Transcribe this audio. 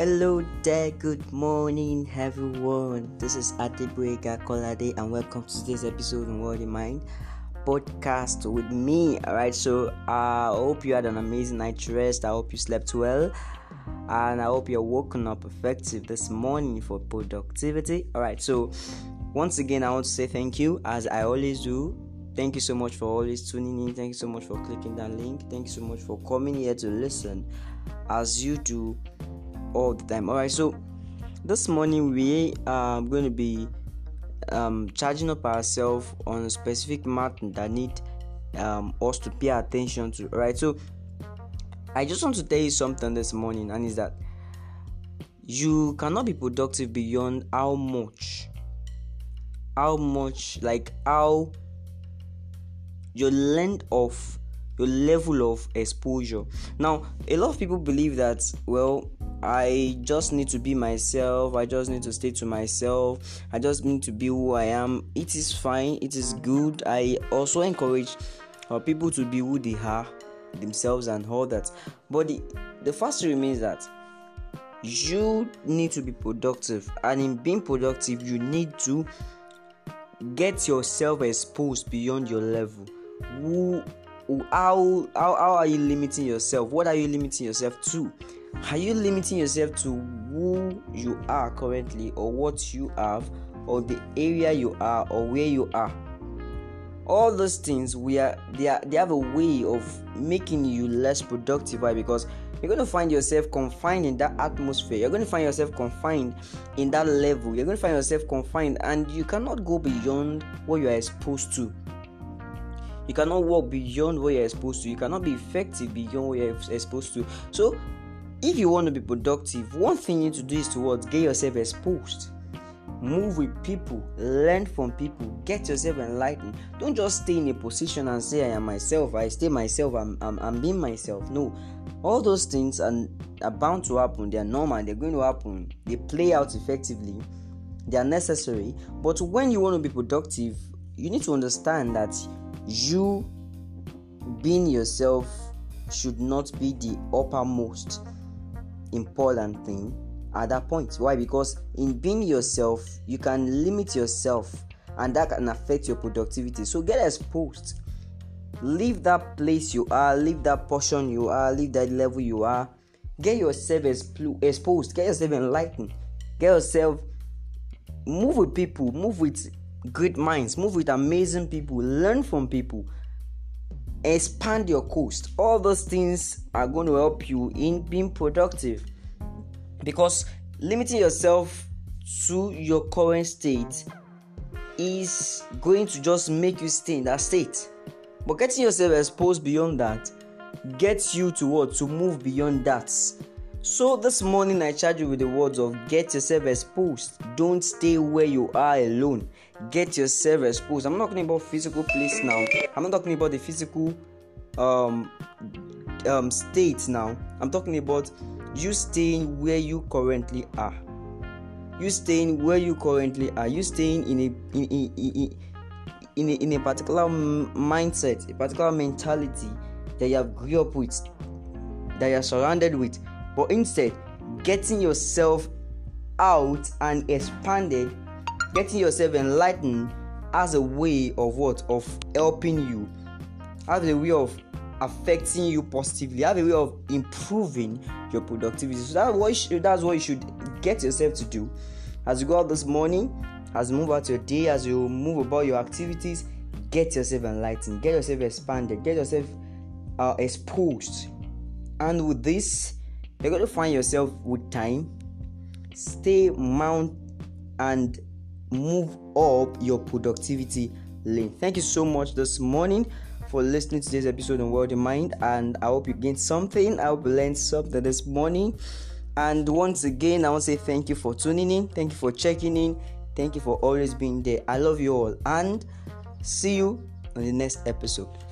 Hello there, good morning everyone. This is Adibuega Kolade and welcome to today's episode of World in Mind podcast with me. Alright, so I hope you had an amazing night's rest. I hope you slept well and I hope you're woken up effective this morning for productivity. Alright, so once again I want to say thank you as I always do. Thank you so much for always tuning in. Thank you so much for clicking that link. Thank you so much for coming here to listen as you do all the time. Alright, so this morning we are going to be charging up ourselves on a specific matter that need us to pay attention to. Alright, so I just want to tell you something this morning, and is that you cannot be productive beyond how your length of your level of exposure. Now, a lot of people believe that, well, I just need to be myself, I just need to stay to myself, I just need to be who I am. It is fine, it is good. I also encourage people to be who they are, themselves and all that. But the fact remains that you need to be productive, and in being productive, you need to get yourself exposed beyond your level. How are you limiting yourself? What are you limiting yourself to? Are you limiting yourself to who you are currently, or what you have, or the area you are, or where you are? All those things they have a way of making you less productive. Why? Because you're going to find yourself confined in that atmosphere. You're going to find yourself confined in that level. You're going to find yourself confined, and you cannot go beyond what you're exposed to. You cannot walk beyond what you're exposed to. You cannot be effective beyond what you're exposed to. So if you want to be productive, one thing you need to do is get yourself exposed. Move with people, learn from people, get yourself enlightened. Don't just stay in a position and say, I am myself, I stay myself, I'm being myself. No, all those things are bound to happen. They are normal, they're going to happen. They play out effectively, they are necessary. But when you want to be productive, you need to understand that you being yourself should not be the uppermost important thing at that point. Why? Because in being yourself, you can limit yourself, and that can affect your productivity. So get exposed. Leave that place you are, leave that portion you are, leave that level you are. Get yourself exposed, get yourself enlightened, get yourself, move with people, move with great minds, move with amazing people, learn from people, expand your coast. All those things are going to help you in being productive, because limiting yourself to your current state is going to just make you stay in that state. But getting yourself exposed beyond that gets you to move beyond that. So this morning I charge you with the words of get yourself exposed. Don't stay where you are alone. Get yourself exposed. I'm not talking about physical place now. I'm not talking about the physical state now. I'm talking about you staying where you currently are. You staying in a particular mindset, a particular mentality that you have grew up with, that you are surrounded with. But instead, getting yourself out and expanded, getting yourself enlightened as a way of what? Of helping you. As a way of affecting you positively. As a way of improving your productivity. So that's what you should get yourself to do. As you go out this morning, as you move out your day, as you move about your activities, get yourself enlightened. Get yourself expanded. Get yourself exposed. And with this, you're going to find yourself with time. Stay, mount, and move up your productivity lane. Thank you so much this morning for listening to today's episode on World in Mind, and I hope you gained something. I hope you learned something this morning. And once again, I want to say thank you for tuning in. Thank you for checking in. Thank you for always being there. I love you all, and see you on the next episode.